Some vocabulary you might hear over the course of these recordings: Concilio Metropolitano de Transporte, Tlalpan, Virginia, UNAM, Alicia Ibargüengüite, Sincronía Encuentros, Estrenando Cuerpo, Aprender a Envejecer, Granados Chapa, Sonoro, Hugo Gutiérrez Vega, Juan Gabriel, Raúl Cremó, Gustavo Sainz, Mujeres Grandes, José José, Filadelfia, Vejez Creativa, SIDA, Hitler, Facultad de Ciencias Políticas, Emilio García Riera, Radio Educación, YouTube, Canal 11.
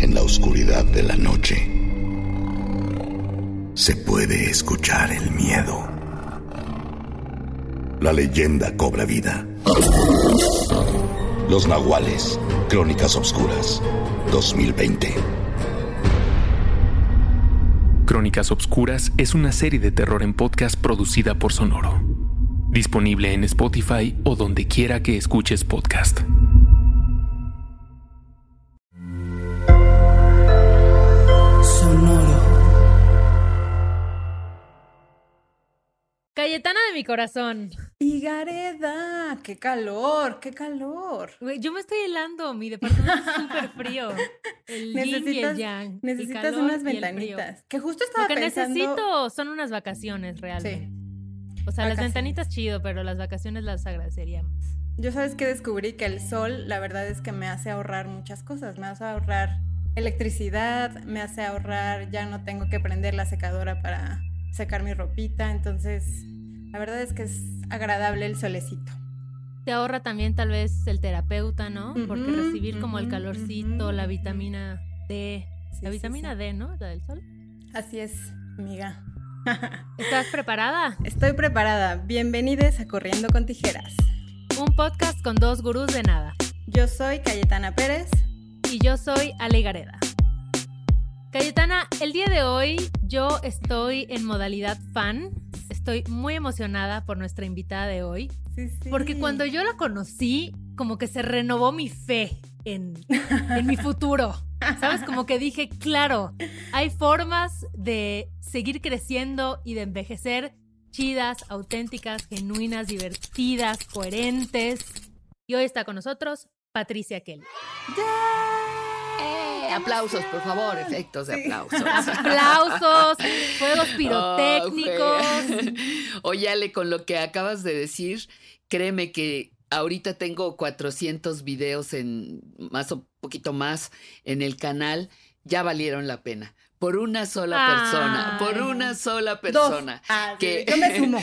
en la oscuridad de la noche, se puede escuchar el miedo. La leyenda cobra vida. Los Nahuales, Crónicas Obscuras, 2020. Crónicas Obscuras es una serie de terror en podcast producida por Sonoro. Disponible en Spotify o donde quiera que escuches podcast. Cayetana de mi corazón. Higareda, qué calor, qué calor. Güey, yo me estoy helando, mi departamento es súper frío. El yin y el yang. Necesitas unas ventanitas. Que justo estaba pensando. Lo que necesito son unas vacaciones realmente. Sí. O sea, vacaciones. Las ventanitas chido, pero las vacaciones las agradecería más. Yo sabes que descubrí que el sol, la verdad es que me hace ahorrar muchas cosas. Me hace ahorrar electricidad, me hace ahorrar, ya no tengo que prender la secadora para secar mi ropita, entonces la verdad es que es agradable el solecito. Te ahorra también tal vez el terapeuta, ¿no? Uh-huh, porque recibir como el calorcito, la vitamina D. Sí, la vitamina D, ¿no? La del sol. Así es, amiga. ¿Estás preparada? Estoy preparada. Bienvenides a Corriendo con Tijeras. Un podcast con dos gurús de nada. Yo soy Cayetana Pérez. Y yo soy Ale Higareda. Cayetana, el día de hoy yo estoy en modalidad fan. Estoy muy emocionada por nuestra invitada de hoy. Sí, sí. Porque cuando yo la conocí, como que se renovó mi fe en mi futuro. ¿Sabes? Como que dije, claro, hay formas de seguir creciendo y de envejecer chidas, auténticas, genuinas, divertidas, coherentes. Y hoy está con nosotros Patricia Kelly. ¡Ya! Aplausos, por favor, efectos de aplausos. Aplausos, juegos pirotécnicos. Oye, Ale, con lo que acabas de decir, créeme que ahorita tengo 400 videos un poquito más en el canal, ya valieron la pena. Por una sola persona, que yo me sumo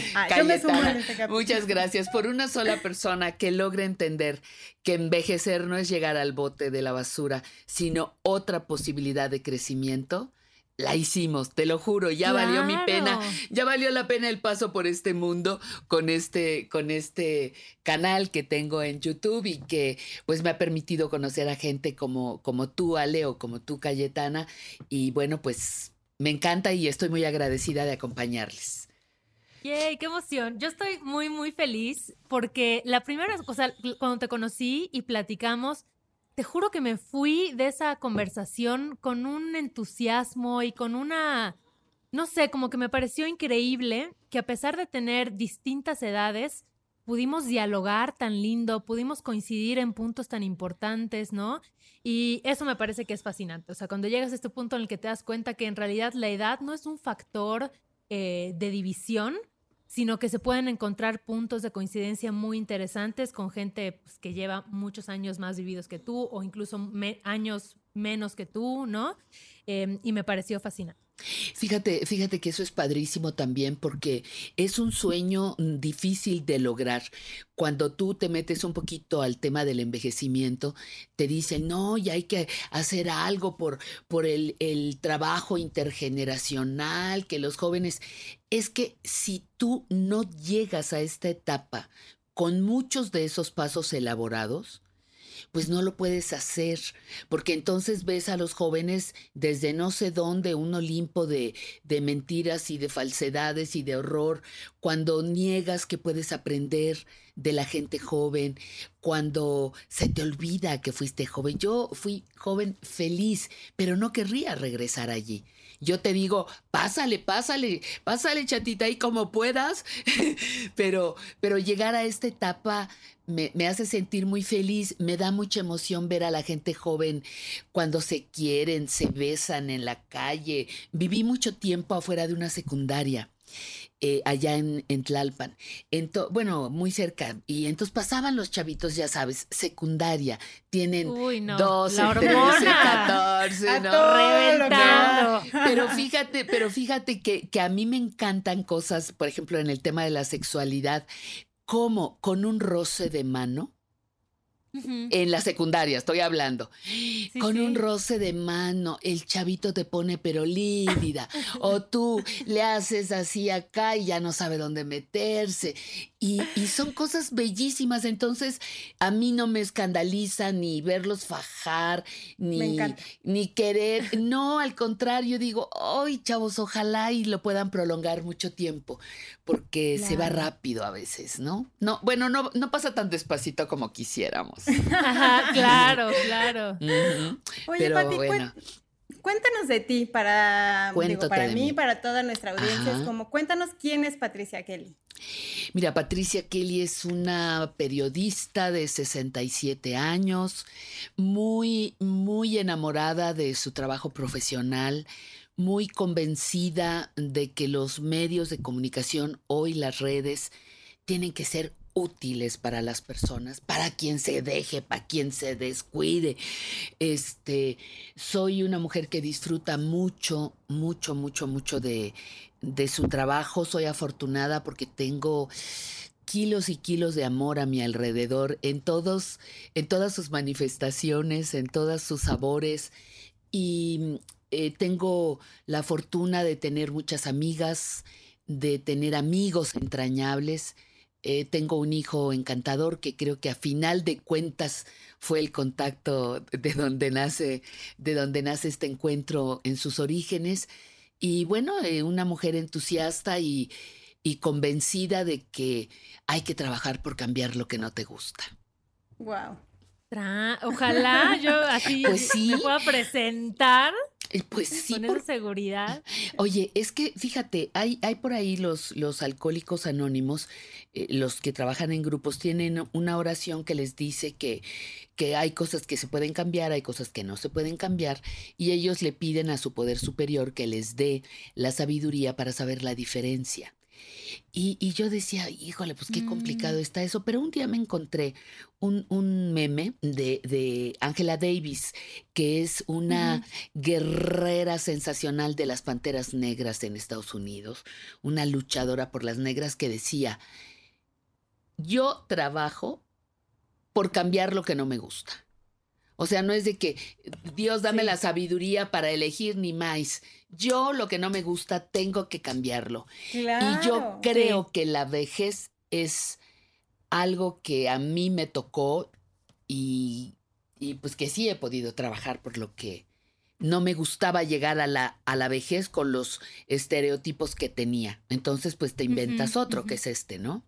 en este capítulo. Muchas gracias. Por una sola persona que logre entender que envejecer no es llegar al bote de la basura, sino otra posibilidad de crecimiento. La hicimos, te lo juro, ya valió mi pena, ya valió la pena el paso por este mundo con este canal que tengo en YouTube y que pues me ha permitido conocer a gente como tú, Ale, o como tú, Cayetana, y bueno, pues me encanta y estoy muy agradecida de acompañarles. ¡Yay! ¡Qué emoción! Yo estoy muy, muy feliz porque la primera, o sea, cuando te conocí y platicamos, te juro que me fui de esa conversación con un entusiasmo y con una, no sé, como que me pareció increíble que a pesar de tener distintas edades, pudimos dialogar tan lindo, pudimos coincidir en puntos tan importantes, ¿no? Y eso me parece que es fascinante. O sea, cuando llegas a este punto en el que te das cuenta que en realidad la edad no es un factor de división, sino que se pueden encontrar puntos de coincidencia muy interesantes con gente pues, que lleva muchos años más vividos que tú o incluso años menos que tú, ¿no? Y me pareció fascinante. Fíjate que eso es padrísimo también porque es un sueño difícil de lograr. Cuando tú te metes un poquito al tema del envejecimiento, te dicen, no, ya hay que hacer algo por el trabajo intergeneracional, que los jóvenes... Es que si tú no llegas a esta etapa con muchos de esos pasos elaborados, pues no lo puedes hacer, porque entonces ves a los jóvenes desde no sé dónde, un Olimpo de mentiras y de falsedades y de horror, cuando niegas que puedes aprender de la gente joven, cuando se te olvida que fuiste joven. Yo fui joven feliz, pero no querría regresar allí. Yo te digo, pásale, chatita, ahí como puedas. pero llegar a esta etapa me hace sentir muy feliz. Me da mucha emoción ver a la gente joven cuando se quieren, se besan en la calle. Viví mucho tiempo afuera de una secundaria. Allá en Tlalpan, muy cerca, y entonces pasaban los chavitos, ya sabes, secundaria, tienen 12, 13, 14, reventando. Pero fíjate que a mí me encantan cosas, por ejemplo, en el tema de la sexualidad, como con un roce de mano en la secundaria, estoy hablando, sí, con un roce de mano, el chavito te pone pero lívida, o tú le haces así acá y ya no sabe dónde meterse, y son cosas bellísimas. Entonces a mí no me escandaliza ni verlos fajar, ni querer, no, al contrario, digo, ay, chavos, ojalá y lo puedan prolongar mucho tiempo, porque se va rápido a veces, ¿no? No pasa tan despacito como quisiéramos. Ajá, claro. Oye, pero Pati, bueno, cuéntanos de ti, para mí, para toda nuestra audiencia. Es como, cuéntanos quién es Patricia Kelly. Mira, Patricia Kelly es una periodista de 67 años, muy, muy enamorada de su trabajo profesional, muy convencida de que los medios de comunicación, hoy las redes, tienen que ser útiles para las personas, para quien se deje, para quien se descuide. Soy una mujer que disfruta mucho de su trabajo. Soy afortunada porque tengo kilos y kilos de amor a mi alrededor, en todas sus manifestaciones, en todos sus sabores. Y tengo la fortuna de tener muchas amigas, de tener amigos entrañables. Tengo un hijo encantador que creo que a final de cuentas fue el contacto de donde nace este encuentro en sus orígenes. Y bueno, una mujer entusiasta y convencida de que hay que trabajar por cambiar lo que no te gusta. Wow. Ojalá yo así pues sí, me pueda presentar. Pues sí. Con esa seguridad. Oye, es que fíjate, hay por ahí los alcohólicos anónimos, los que trabajan en grupos, tienen una oración que les dice que hay cosas que se pueden cambiar, hay cosas que no se pueden cambiar, y ellos le piden a su poder superior que les dé la sabiduría para saber la diferencia. Y yo decía, híjole, pues qué complicado está eso. Pero un día me encontré un meme de Angela Davis, que es una guerrera sensacional de las Panteras Negras en Estados Unidos, una luchadora por las negras, que decía, yo trabajo por cambiar lo que no me gusta. O sea, no es de que Dios dame la sabiduría para elegir, ni más. Yo lo que no me gusta tengo que cambiarlo. Claro, y yo creo que la vejez es algo que a mí me tocó y pues que sí he podido trabajar por lo que no me gustaba llegar a la vejez con los estereotipos que tenía. Entonces, pues te inventas otro que es ¿no?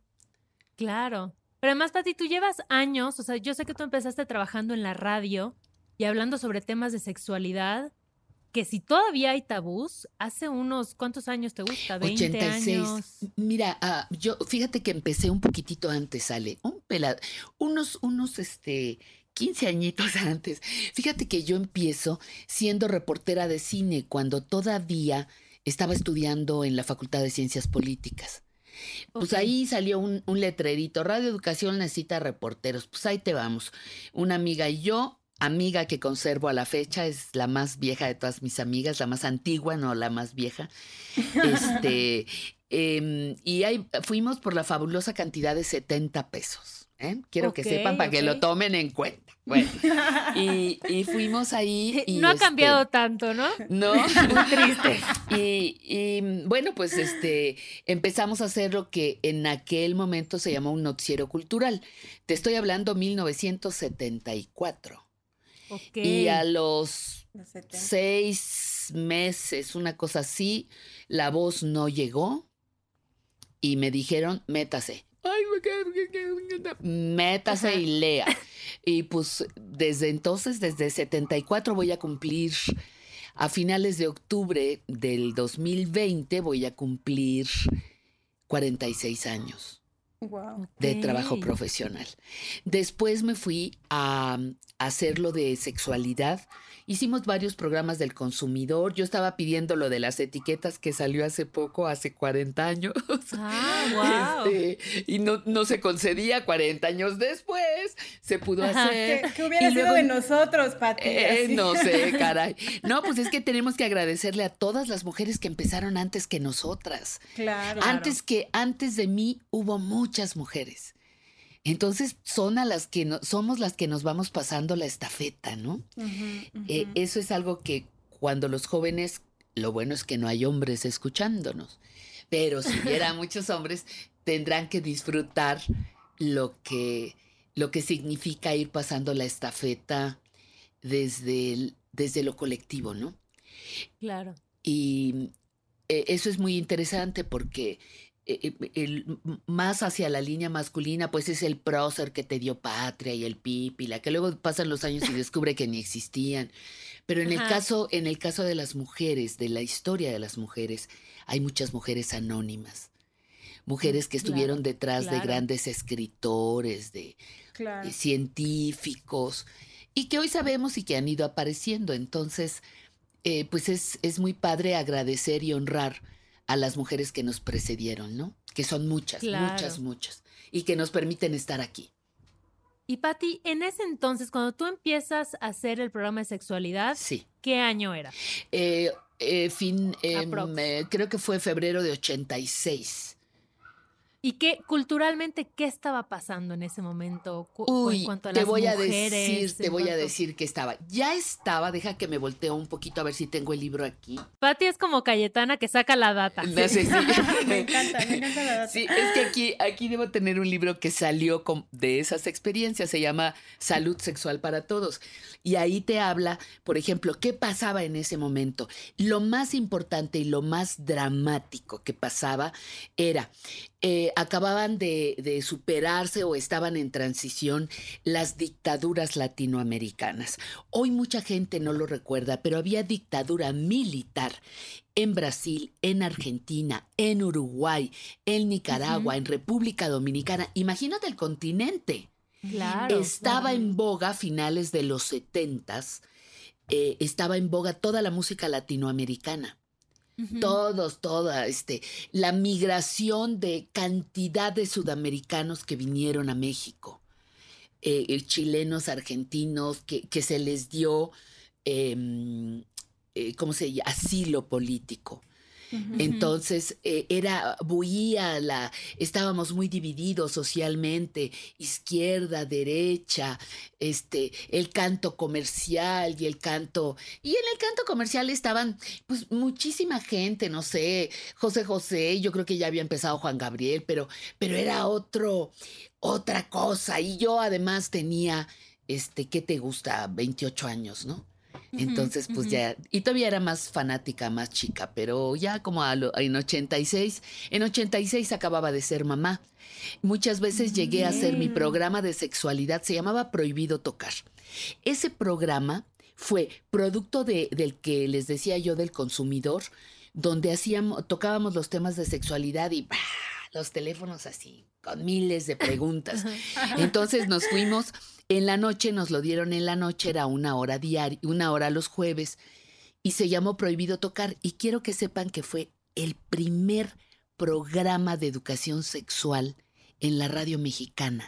Claro. Pero además, Pati, tú llevas años, o sea, yo sé que tú empezaste trabajando en la radio y hablando sobre temas de sexualidad, que si todavía hay tabús, hace unos, ¿cuántos años te gusta? 20 86. Años. Mira, yo, fíjate que empecé un poquitito antes, Ale, unos 15 añitos antes. Fíjate que yo empiezo siendo reportera de cine cuando todavía estaba estudiando en la Facultad de Ciencias Políticas. Pues ahí salió un letrerito, Radio Educación necesita reporteros, pues ahí te vamos. Una amiga y yo, amiga que conservo a la fecha, es la más vieja de todas mis amigas, la más antigua, no la más vieja. Y ahí fuimos por la fabulosa cantidad de $70. Quiero que sepan para que lo tomen en cuenta. Bueno, y fuimos ahí. Y no ha cambiado tanto, ¿no? No. Muy triste. Y bueno, pues empezamos a hacer lo que en aquel momento se llamó un noticiero cultural. Te estoy hablando 1974. Y a los 6 meses, una cosa así, la voz no llegó y me dijeron, métase. Ay, métase y lea. Y pues desde entonces, desde 74 voy a cumplir, a finales de octubre del 2020 voy a cumplir 46 años de trabajo profesional. Después me fui a hacer lo de sexualidad. Hicimos varios programas del consumidor. Yo estaba pidiendo lo de las etiquetas que salió hace poco, hace 40 años. Ah, wow. Y no se concedía. 40 años después se pudo hacer. ¿Qué hubiera sido luego de nosotros, Pati? No sé, caray. No, pues es que tenemos que agradecerle a todas las mujeres que empezaron antes que nosotras. Claro. Antes de mí hubo muchas mujeres. Entonces son a las que somos las que nos vamos pasando la estafeta, ¿no? Uh-huh, uh-huh. Eso es algo que cuando los jóvenes, lo bueno es que no hay hombres escuchándonos, pero si hubiera muchos hombres tendrán que disfrutar lo que significa ir pasando la estafeta desde lo colectivo, ¿no? Claro. Y eso es muy interesante porque más hacia la línea masculina, pues es el prócer que te dio patria y el pípila, que luego pasan los años y descubre que ni existían. Pero en el caso, de las mujeres, de la historia de las mujeres, hay muchas mujeres anónimas. Mujeres que estuvieron detrás de grandes escritores, de científicos, y que hoy sabemos y que han ido apareciendo. Entonces, pues es muy padre agradecer y honrar a las mujeres que nos precedieron, ¿no? Que son muchas, muchas, y que nos permiten estar aquí. Y Pati, en ese entonces, cuando tú empiezas a hacer el programa de sexualidad, ¿qué año era? Creo que fue febrero de 86. ¿Y qué, culturalmente, qué estaba pasando en ese momento en cuanto a las mujeres? Te voy a decir que estaba. Ya estaba, deja que me volteo un poquito a ver si tengo el libro aquí. Pati es como Cayetana que saca la data. No sé, sí. Me encanta la data. Sí, es que aquí debo tener un libro que salió de esas experiencias, se llama Salud Sexual para Todos. Y ahí te habla, por ejemplo, qué pasaba en ese momento. Lo más importante y lo más dramático que pasaba era... acababan de superarse o estaban en transición las dictaduras latinoamericanas. Hoy mucha gente no lo recuerda, pero había dictadura militar en Brasil, en Argentina, en Uruguay, en Nicaragua, en República Dominicana. Imagínate el continente. Claro, estaba en boga a finales de los 70s, estaba en boga toda la música latinoamericana. Uh-huh. La migración de cantidad de sudamericanos que vinieron a México, chilenos, argentinos, que se les dio, asilo político. Uh-huh. Entonces, estábamos muy divididos socialmente, izquierda, derecha, el canto comercial y en el canto comercial estaban, pues, muchísima gente, no sé, José José, yo creo que ya había empezado Juan Gabriel, pero era otra cosa, y yo además tenía, ¿qué te gusta? 28 años, ¿no? Entonces, pues ya, y todavía era más fanática, más chica, pero ya como en 86 acababa de ser mamá. Muchas veces llegué a hacer mi programa de sexualidad, se llamaba Prohibido Tocar. Ese programa fue producto del que les decía yo del consumidor, donde tocábamos los temas de sexualidad y ¡bah! Los teléfonos así, con miles de preguntas. Entonces nos fuimos... En la noche, nos lo dieron en la noche, era una hora diaria, una hora los jueves, y se llamó Prohibido Tocar. Y quiero que sepan que fue el primer programa de educación sexual en la radio mexicana.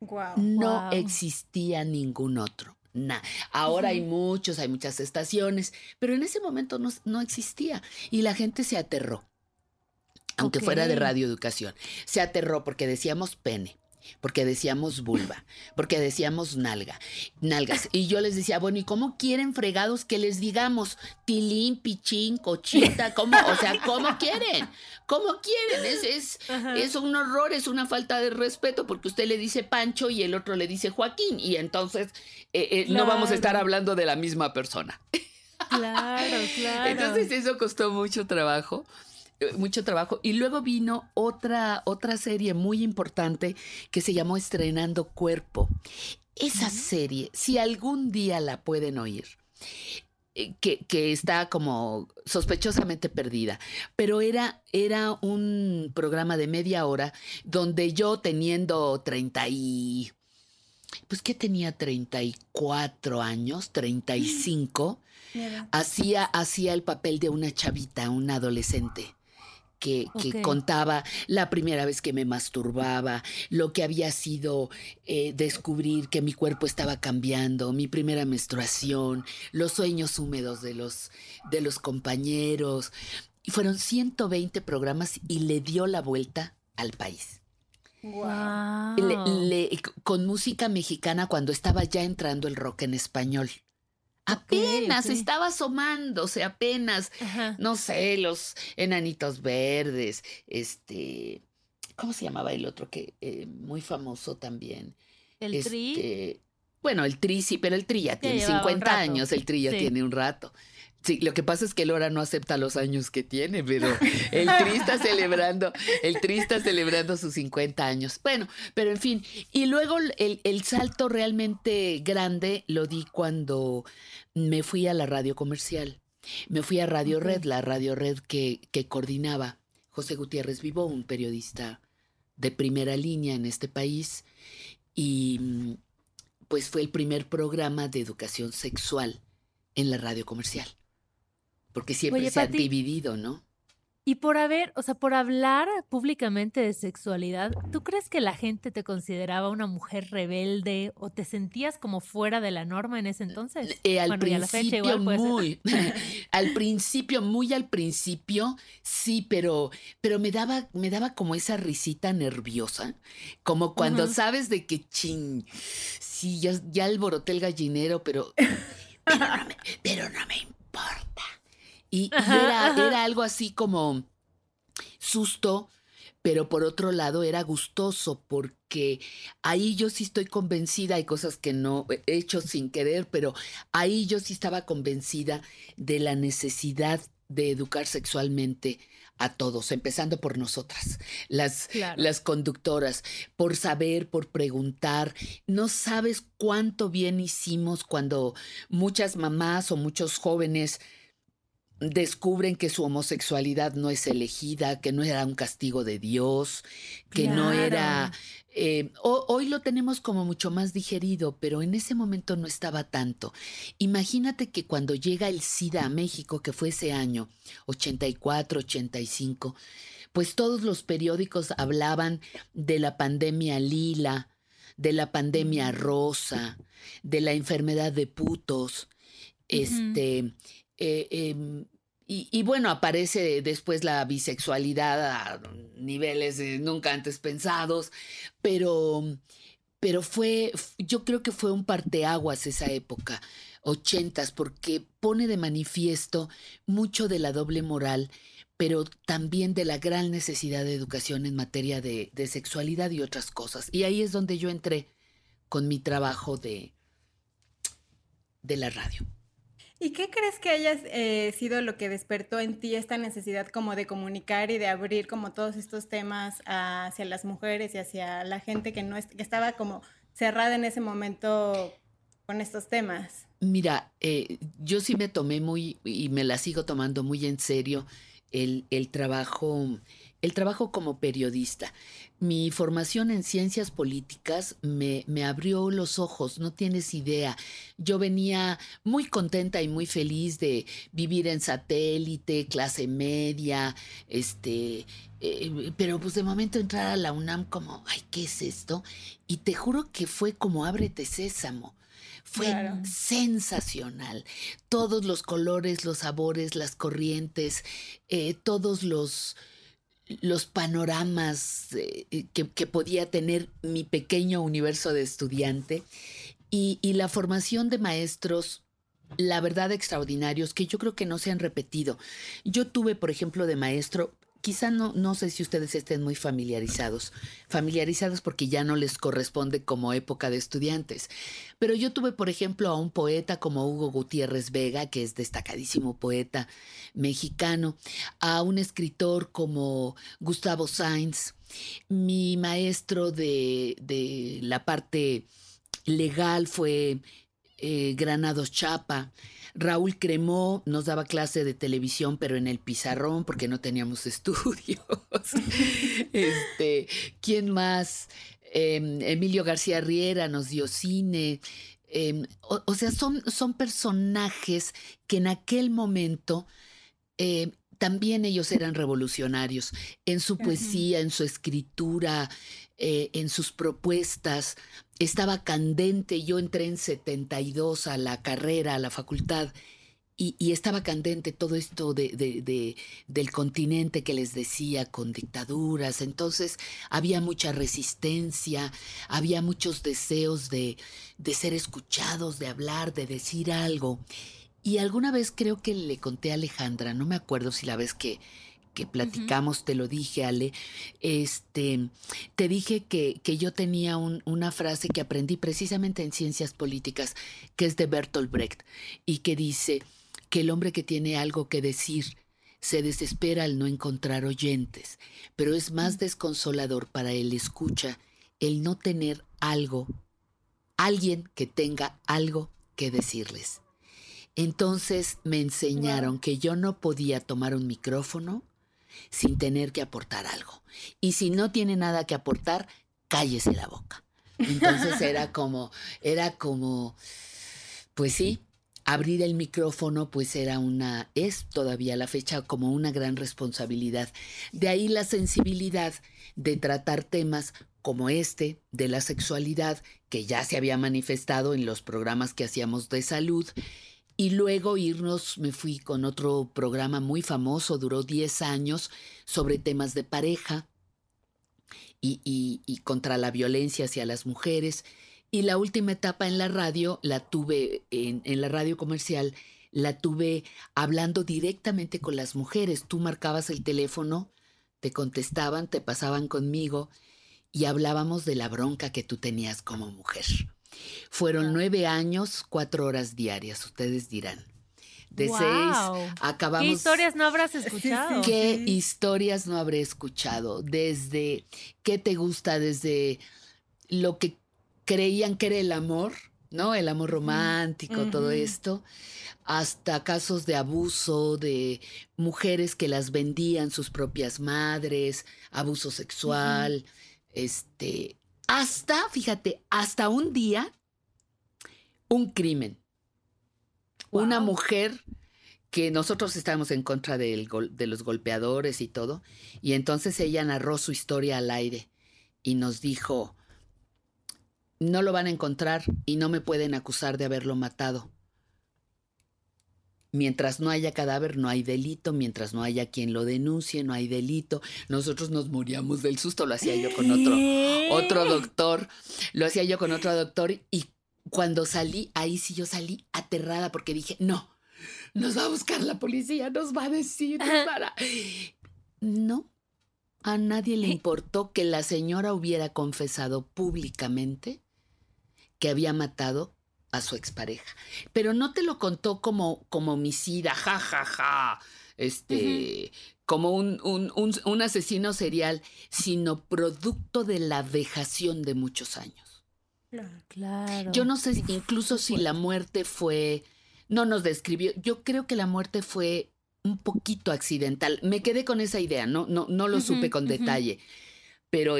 Wow, no existía ningún otro. Nah. Ahora hay muchas estaciones, pero en ese momento no existía. Y la gente se aterró, aunque fuera de Radio Educación. Se aterró porque decíamos pene, porque decíamos vulva, porque decíamos nalgas. Y yo les decía, bueno, ¿y cómo quieren fregados que les digamos? Tilín, pichín, cochita, ¿cómo quieren? ¿Cómo quieren? Es un horror, es una falta de respeto, porque usted le dice Pancho y el otro le dice Joaquín, y entonces no vamos a estar hablando de la misma persona. Claro. Entonces eso costó mucho trabajo. Y luego vino otra serie muy importante que se llamó Estrenando Cuerpo. Esa serie, si algún día la pueden oír, que está como sospechosamente perdida, pero era un programa de media hora donde yo teniendo 34 años, 35, hacía el papel de una chavita, una adolescente. Que contaba la primera vez que me masturbaba, lo que había sido descubrir que mi cuerpo estaba cambiando, mi primera menstruación, los sueños húmedos de los compañeros. Y fueron 120 programas y le dio la vuelta al país. Wow. Con música mexicana cuando estaba ya entrando el rock en español. Apenas estaba asomándose, apenas, ajá, no sé, los Enanitos Verdes, ¿cómo se llamaba el otro que muy famoso también? ¿El Tri? Bueno, el Tri sí, pero el Tri ya tiene 50 años, el Tri ya tiene un rato. Sí, lo que pasa es que Lora no acepta los años que tiene, pero el Tri está celebrando sus 50 años. Bueno, pero en fin. Y luego el salto realmente grande lo di cuando me fui a la radio comercial. Me fui a Radio Red, la Radio Red que coordinaba José Gutiérrez Vivó, un periodista de primera línea en este país. Y pues fue el primer programa de educación sexual en la radio comercial. Porque siempre se han dividido, ¿no? Y por hablar públicamente de sexualidad, ¿tú crees que la gente te consideraba una mujer rebelde o te sentías como fuera de la norma en ese entonces? Al principio, sí, pero me daba como esa risita nerviosa, como cuando sabes de que sí, ya alboroté el gallinero, pero no me importa. Y era algo así como susto, pero por otro lado era gustoso, porque ahí yo sí estoy convencida, hay cosas que no he hecho sin querer, pero ahí yo sí estaba convencida de la necesidad de educar sexualmente a todos, empezando por nosotras, las conductoras, por saber, por preguntar. No sabes cuánto bien hicimos cuando muchas mamás o muchos jóvenes descubren que su homosexualidad no es elegida, que no era un castigo de Dios, que no era... hoy lo tenemos como mucho más digerido, pero en ese momento no estaba tanto. Imagínate que cuando llega el SIDA a México, que fue ese año, 84, 85, pues todos los periódicos hablaban de la pandemia lila, de la pandemia rosa, de la enfermedad de putos, y bueno, aparece después la bisexualidad a niveles nunca antes pensados, pero yo creo que fue un parteaguas esa época, 80s, porque pone de manifiesto mucho de la doble moral, pero también de la gran necesidad de educación en materia de sexualidad y otras cosas. Y ahí es donde yo entré con mi trabajo de la radio. ¿Y qué crees que hayas sido lo que despertó en ti esta necesidad como de comunicar y de abrir como todos estos temas hacia las mujeres y hacia la gente que no que estaba como cerrada en ese momento con estos temas? Mira, yo sí me tomé y me la sigo tomando muy en serio el trabajo como periodista. Mi formación en ciencias políticas me abrió los ojos, no tienes idea. Yo venía muy contenta y muy feliz de vivir en satélite, clase media, pero pues de momento entrar a la UNAM como, ay, ¿qué es esto? Y te juro que fue como ábrete sésamo. Fue sensacional. Todos los colores, los sabores, las corrientes, todos los panoramas que podía tener mi pequeño universo de estudiante y la formación de maestros, la verdad, extraordinarios, que yo creo que no se han repetido. Yo tuve, por ejemplo, de maestro, quizá no sé si ustedes estén muy familiarizados porque ya no les corresponde como época de estudiantes, pero yo tuve, por ejemplo, a un poeta como Hugo Gutiérrez Vega, que es destacadísimo poeta mexicano, a un escritor como Gustavo Sainz. Mi maestro de la parte legal fue Granados Chapa. Raúl Cremó nos daba clase de televisión, pero en el pizarrón, porque no teníamos estudios. ¿Quién más? Emilio García Riera nos dio cine. O sea, son personajes que en aquel momento también ellos eran revolucionarios en su poesía, en su escritura, en sus propuestas. Estaba candente. Yo entré en 72 a la carrera, a la facultad, Y estaba candente todo esto del continente que les decía, con dictaduras. Entonces había mucha resistencia, había muchos deseos de ser escuchados, de hablar, de decir algo. Y alguna vez creo que le conté a Alejandra, no me acuerdo si la vez que platicamos, te lo dije, Ale, te dije que yo tenía una frase que aprendí precisamente en Ciencias Políticas, que es de Bertolt Brecht, y que dice que el hombre que tiene algo que decir se desespera al no encontrar oyentes, pero es más desconsolador para el escucha el no tener alguien que tenga algo que decirles. Entonces me enseñaron que yo no podía tomar un micrófono sin tener que aportar algo. Y si no tiene nada que aportar, cállese la boca. Entonces era como, pues sí, abrir el micrófono pues es todavía a la fecha como una gran responsabilidad. De ahí la sensibilidad de tratar temas como este, de la sexualidad, que ya se había manifestado en los programas que hacíamos de salud. Y luego me fui con otro programa muy famoso, duró 10 años, sobre temas de pareja y contra la violencia hacia las mujeres. Y la última etapa en la radio, la tuve en la radio comercial, la tuve hablando directamente con las mujeres. Tú marcabas el teléfono, te contestaban, te pasaban conmigo y hablábamos de la bronca que tú tenías como mujer. Fueron 9 años, 4 horas diarias, ustedes dirán. De wow. 6 acabamos. ¿Qué historias no habrás escuchado? ¿Qué historias no habré escuchado? Desde qué te gusta, desde lo que creían que era el amor, ¿no? El amor romántico, todo esto, hasta casos de abuso de mujeres que las vendían sus propias madres, abuso sexual, hasta, fíjate, hasta un día, un crimen. Wow. Una mujer que nosotros estábamos en contra de los golpeadores y todo, y entonces ella narró su historia al aire y nos dijo, no lo van a encontrar y no me pueden acusar de haberlo matado. Mientras no haya cadáver, no hay delito. Mientras no haya quien lo denuncie, no hay delito. Nosotros nos moríamos del susto. Lo hacía yo con otro doctor. Lo hacía yo con otro doctor. Y cuando salí, ahí sí yo salí aterrada porque dije, no, nos va a buscar la policía, nos va a decir. No, a nadie le importó que la señora hubiera confesado públicamente que había matado a su expareja. Pero no te lo contó como homicida, como un asesino serial, sino producto de la vejación de muchos años. Claro. Yo no sé incluso si la muerte fue... No nos describió. Yo creo que la muerte fue un poquito accidental. Me quedé con esa idea, no lo supe con detalle. Pero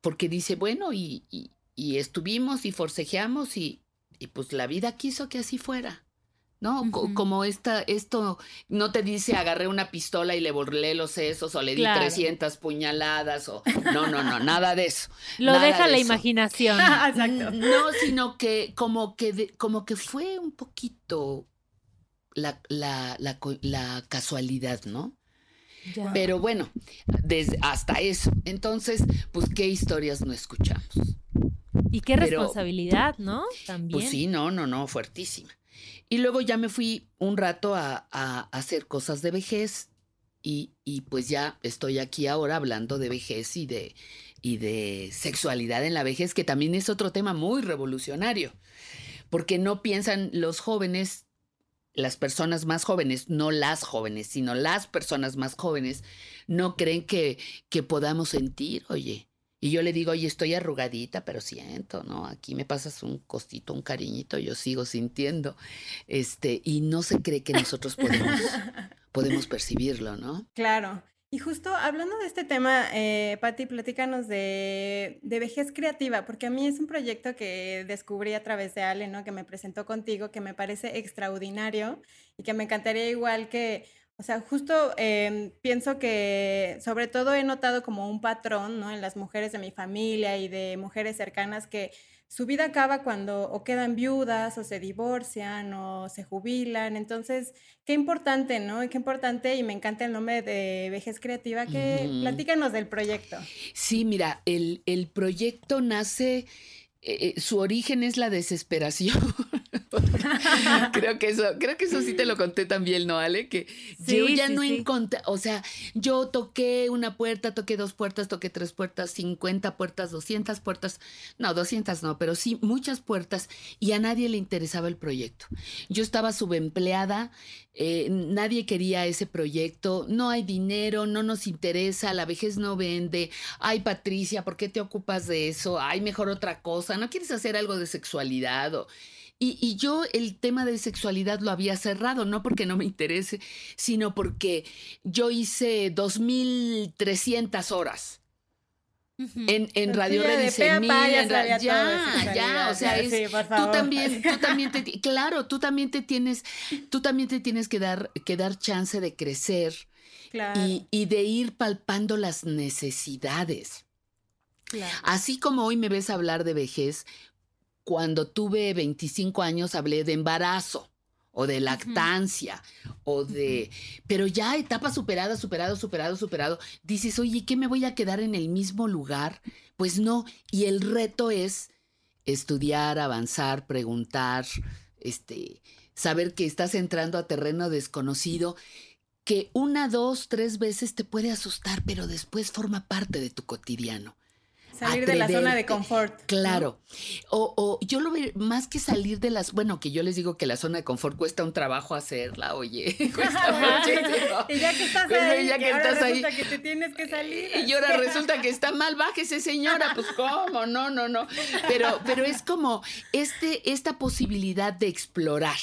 porque dice, bueno, y estuvimos y forcejeamos y pues la vida quiso que así fuera, ¿no? Como esto no te dice agarré una pistola y le volé los sesos o le di 300 puñaladas o... No, nada de eso. Lo deja la imaginación. Exacto. No, sino que como que fue un poquito la casualidad, ¿no? Ya. Pero bueno, hasta eso. Entonces, pues, ¿qué historias no escuchamos? Y qué responsabilidad, ¿no? También. Pues sí, no, fuertísima. Y luego ya me fui un rato a hacer cosas de vejez y pues ya estoy aquí ahora hablando de vejez y de sexualidad en la vejez, que también es otro tema muy revolucionario, porque no piensan los jóvenes, las personas más jóvenes, no las jóvenes, sino las personas más jóvenes, no creen que podamos sentir, oye. Y yo le digo, oye, estoy arrugadita, pero siento, ¿no? Aquí me pasas un costito, un cariñito, yo sigo sintiendo. Y no se cree que nosotros podemos percibirlo, ¿no? Claro. Y justo hablando de este tema, Pati, platícanos de Vejez Creativa, porque a mí es un proyecto que descubrí a través de Ale, ¿no? Que me presentó contigo, que me parece extraordinario y que me encantaría igual que... O sea, justo pienso que sobre todo he notado como un patrón, ¿no? En las mujeres de mi familia y de mujeres cercanas que su vida acaba cuando o quedan viudas o se divorcian o se jubilan. Entonces, qué importante, ¿no? Qué importante, y me encanta el nombre de Vejez Creativa. Que platícanos del proyecto. Sí, mira, el proyecto nace... su origen es la desesperación. creo que eso sí te lo conté también, ¿no, Ale? Que sí, yo ya sí, no encontré, o sea, yo toqué una puerta, toqué dos puertas, toqué tres puertas, 50 puertas, 200 puertas, no, 200 no, pero sí muchas puertas, y a nadie le interesaba el proyecto. Yo estaba subempleada, nadie quería ese proyecto, no hay dinero, no nos interesa, la vejez no vende, ay, Patricia, ¿por qué te ocupas de eso? Ay, mejor otra cosa, ¿no quieres hacer algo de sexualidad? Y yo el tema de sexualidad lo había cerrado, no porque no me interese, sino porque yo hice 2,300 horas en Radio Redice Mil. Ya, o sea, es, sí, tú también te tienes que dar chance de crecer, claro, y de ir palpando las necesidades. Claro. Así como hoy me ves hablar de vejez, cuando tuve 25 años hablé de embarazo o de lactancia, o de... Pero ya etapa superado. Dices, oye, ¿qué me voy a quedar en el mismo lugar? Pues no. Y el reto es estudiar, avanzar, preguntar, saber que estás entrando a terreno desconocido, que una, dos, tres veces te puede asustar, pero después forma parte de tu cotidiano. Salir atreverte de la zona de confort. Claro. O yo lo veo más que salir de las... Bueno, que yo les digo que la zona de confort cuesta un trabajo hacerla, oye. Cuesta muchísimo. Y ya que estás ahí, resulta que te tienes que salir. Y ahora resulta que está mal, bájese, señora. Pues, ¿cómo? No. Pero es como esta posibilidad de explorar.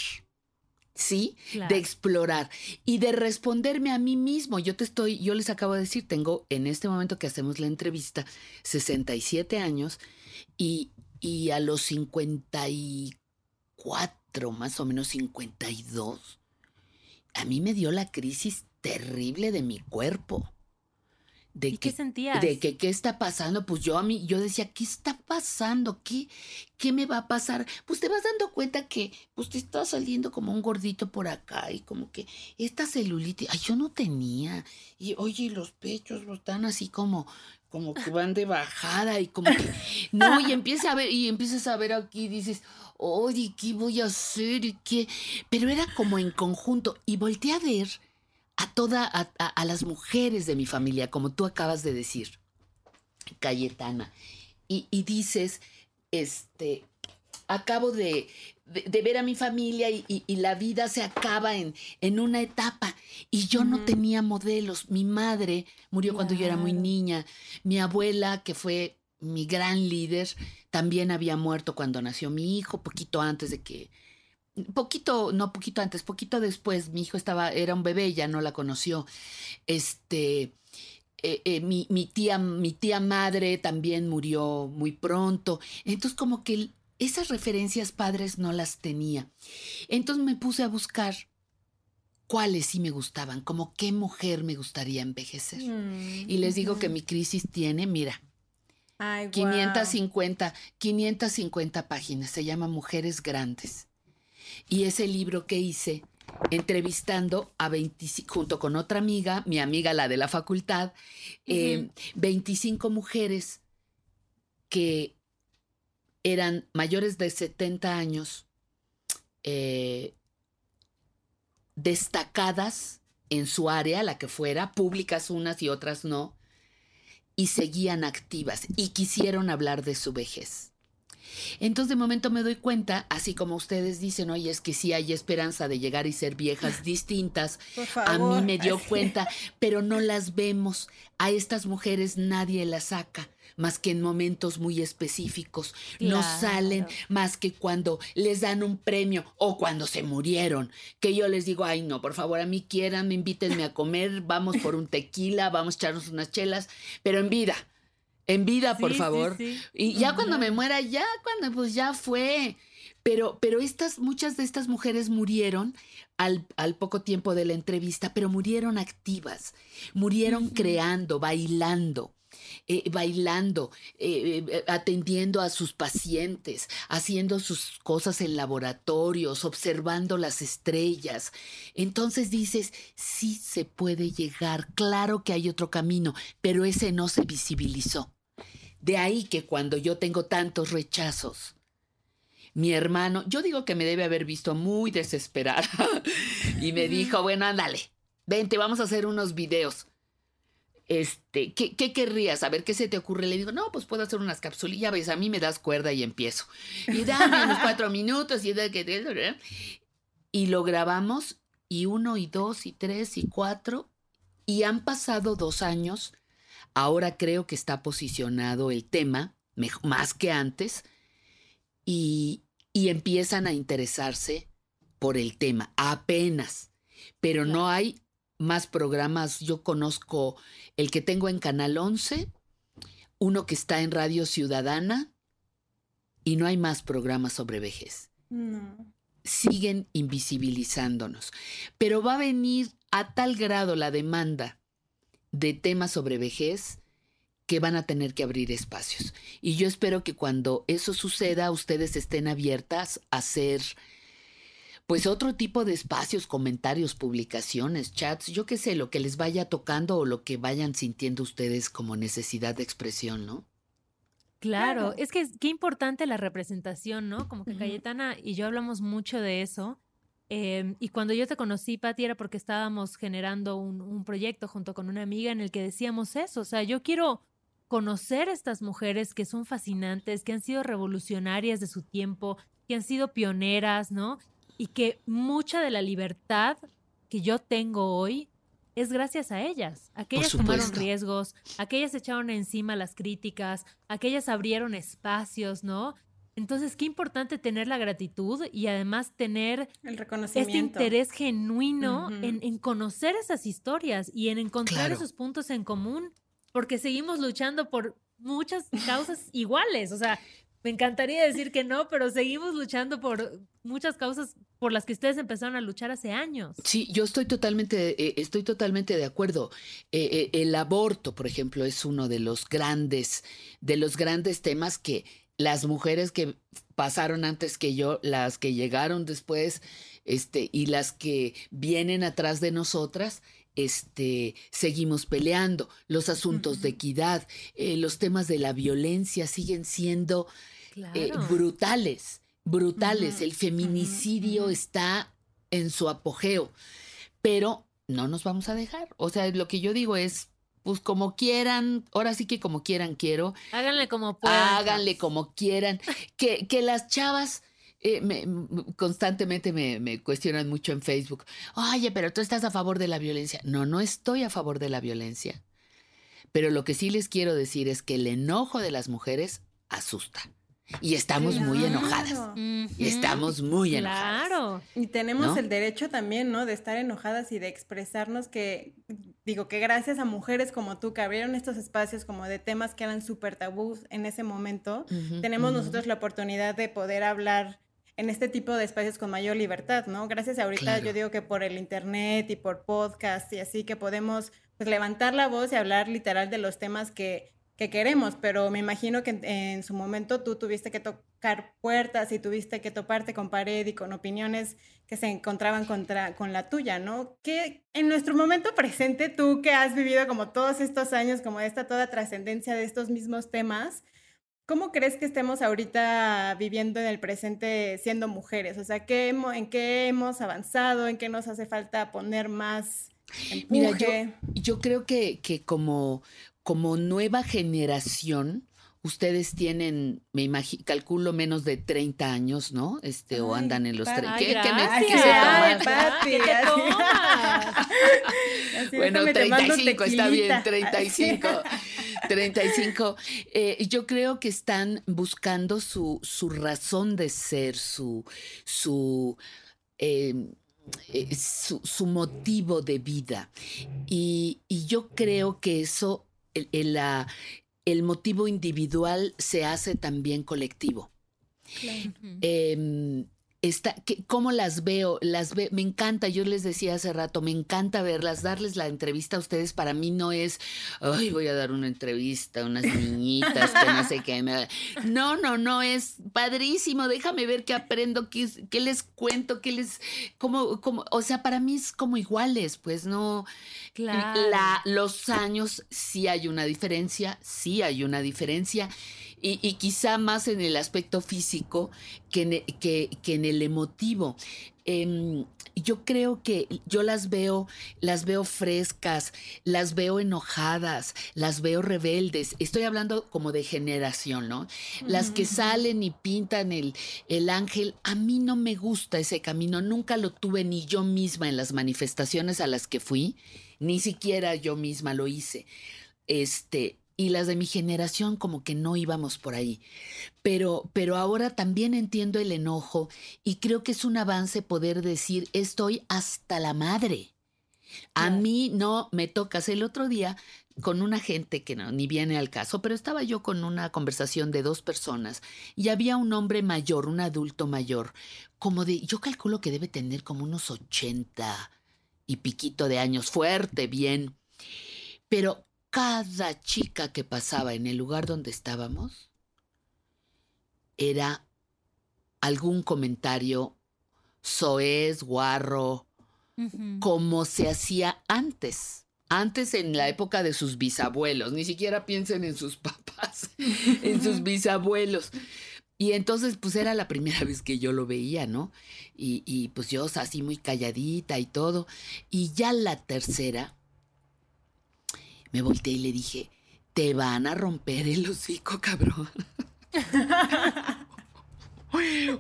¿Sí? Claro. De explorar y de responderme a mí mismo. Yo les acabo de decir, tengo en este momento que hacemos la entrevista 67 años y a los 54, más o menos 52, a mí me dio la crisis terrible de mi cuerpo. ¿Y qué sentías? De que qué está pasando. Pues yo decía, ¿qué está pasando? ¿Qué me va a pasar? Pues te vas dando cuenta que pues te está saliendo como un gordito por acá y como que esta celulitis, ay, yo no tenía. Y oye, los pechos los están así como que van de bajada y como que no, y empiezas a ver aquí y dices, oye, ¿qué voy a hacer? ¿Y qué? Pero era como en conjunto y volteé a ver a las mujeres de mi familia, como tú acabas de decir, Cayetana. Y dices, acabo de ver a mi familia y la vida se acaba en una etapa. Y yo no tenía modelos. Mi madre murió cuando yo era muy niña. Mi abuela, que fue mi gran líder, también había muerto cuando nació mi hijo, poquito después. Mi hijo era un bebé, ya no la conoció. Mi tía madre también murió muy pronto. Entonces, como que esas referencias padres no las tenía. Entonces me puse a buscar cuáles sí me gustaban, como qué mujer me gustaría envejecer. Y les digo que mi crisis tiene, mira, 550 páginas. Se llama Mujeres Grandes. Y ese libro que hice entrevistando a 25, junto con otra amiga, mi amiga la de la facultad, 25 mujeres que eran mayores de 70 años, destacadas en su área, la que fuera, públicas unas y otras no, y seguían activas y quisieron hablar de su vejez. Entonces, de momento me doy cuenta, así como ustedes dicen, oye, es que sí hay esperanza de llegar y ser viejas distintas. Por favor. A mí me dio cuenta, pero no las vemos. A estas mujeres nadie las saca, más que en momentos muy específicos. Claro. No salen más que cuando les dan un premio o cuando se murieron. Que yo les digo, ay, no, por favor, a mí quieranme, invítenme a comer, vamos por un tequila, vamos a echarnos unas chelas, pero en vida. En vida, sí, por favor. Sí, sí. Y ya cuando me muera, ya fue. Pero muchas de estas mujeres murieron al poco tiempo de la entrevista, pero murieron activas, murieron creando, bailando. bailando, atendiendo a sus pacientes, haciendo sus cosas en laboratorios, observando las estrellas. Entonces dices, sí se puede llegar, claro que hay otro camino, pero ese no se visibilizó. De ahí que cuando yo tengo tantos rechazos, mi hermano, yo digo que me debe haber visto muy desesperada y me dijo, bueno, ándale, vente, vamos a hacer unos videos. ¿Qué querrías? A ver, ¿qué se te ocurre? Le digo, no, pues puedo hacer unas capsulillas, ves, a mí me das cuerda y empiezo. Y dame unos 4 minutos y lo grabamos y 1 y 2 y 3 y 4 y han pasado 2 años. Ahora creo que está posicionado el tema, más que antes, y empiezan a interesarse por el tema, apenas. Pero no hay más programas. Yo conozco el que tengo en Canal 11, uno que está en Radio Ciudadana, y no hay más programas sobre vejez. No. Siguen invisibilizándonos. Pero va a venir a tal grado la demanda de temas sobre vejez que van a tener que abrir espacios. Y yo espero que cuando eso suceda, ustedes estén abiertas a hacer pues otro tipo de espacios, comentarios, publicaciones, chats, yo qué sé, lo que les vaya tocando o lo que vayan sintiendo ustedes como necesidad de expresión, ¿no? Claro, es que qué importante la representación, ¿no? Como que Cayetana y yo hablamos mucho de eso. Y cuando yo te conocí, Pati, era porque estábamos generando un proyecto junto con una amiga en el que decíamos eso. O sea, yo quiero conocer a estas mujeres que son fascinantes, que han sido revolucionarias de su tiempo, que han sido pioneras, ¿no? Y que mucha de la libertad que yo tengo hoy es gracias a ellas. Aquellas tomaron riesgos, aquellas echaron encima las críticas, aquellas abrieron espacios, ¿no? Entonces, qué importante tener la gratitud y además tener el reconocimiento. Este interés genuino en conocer esas historias y en encontrar esos puntos en común, porque seguimos luchando por muchas causas iguales. O sea, me encantaría decir que no, pero seguimos luchando por muchas causas por las que ustedes empezaron a luchar hace años. Sí, yo estoy totalmente de acuerdo. El aborto, por ejemplo, es uno de los grandes temas que las mujeres que pasaron antes que yo, las que llegaron después, y las que vienen atrás de nosotras, seguimos peleando. Los asuntos de equidad, los temas de la violencia siguen siendo brutales. El feminicidio está en su apogeo, pero no nos vamos a dejar. O sea, lo que yo digo es, pues como quieran, ahora sí que como quieran quiero. Háganle como puedan. Háganle como quieran. Que las chavas constantemente me cuestionan mucho en Facebook. Oye, pero tú estás a favor de la violencia. No, no estoy a favor de la violencia. Pero lo que sí les quiero decir es que el enojo de las mujeres asusta. Y estamos muy enojadas. Y estamos muy enojadas. Claro. Y tenemos el derecho también, ¿no? De estar enojadas y de expresarnos que gracias a mujeres como tú que abrieron estos espacios como de temas que eran súper tabús en ese momento, tenemos nosotros la oportunidad de poder hablar en este tipo de espacios con mayor libertad, ¿no? Gracias a ahorita yo digo que por el internet y por podcast y así que podemos pues, levantar la voz y hablar literal de los temas que queremos, pero me imagino que en su momento tú tuviste que tocar puertas y tuviste que toparte con pared y con opiniones que se encontraban con la tuya, ¿no? Que en nuestro momento presente, tú que has vivido como todos estos años, como esta toda trascendencia de estos mismos temas, ¿cómo crees que estemos ahorita viviendo en el presente siendo mujeres? O sea, ¿en qué hemos avanzado? ¿En qué nos hace falta poner más empuje? Mira, yo creo que como nueva generación, ustedes tienen, me imagino, calculo menos de 30 años, ¿no? O andan en los 30. ¿Qué se toman? Papi, ¿qué te tomas? Bueno, 35, está bien, 35. 35. Yo creo que están buscando su razón de ser, su motivo de vida. Y yo creo que eso... El motivo individual se hace también colectivo. Claro. ¿cómo las veo? Me encanta, yo les decía hace rato, me encanta verlas, darles la entrevista a ustedes. Para mí no es, ay, voy a dar una entrevista a unas niñitas que no sé qué. No, es padrísimo, déjame ver qué aprendo, qué les cuento, o sea, para mí es como iguales, pues no. Claro. Los años sí hay una diferencia, y quizá más en el aspecto físico que en el emotivo. Yo creo que yo las veo frescas, las veo enojadas, las veo rebeldes. Estoy hablando como de generación, ¿no? Las que salen y pintan el ángel. A mí no me gusta ese camino. Nunca lo tuve ni yo misma en las manifestaciones a las que fui. Ni siquiera yo misma lo hice. Y las de mi generación como que no íbamos por ahí. Pero ahora también entiendo el enojo y creo que es un avance poder decir, estoy hasta la madre. A mí no me tocas. El otro día con una gente que no, ni viene al caso, pero estaba yo con una conversación de dos personas y había un hombre mayor, un adulto mayor, yo calculo que debe tener como unos 80 y piquito de años, fuerte, bien. Pero cada chica que pasaba en el lugar donde estábamos era algún comentario soez, guarro, como se hacía antes. Antes, en la época de sus bisabuelos. Ni siquiera piensen en sus papás, en sus bisabuelos. Y entonces, pues, era la primera vez que yo lo veía, ¿no? Y pues yo así muy calladita y todo. Y ya la tercera... me volteé y le dije, te van a romper el hocico, cabrón.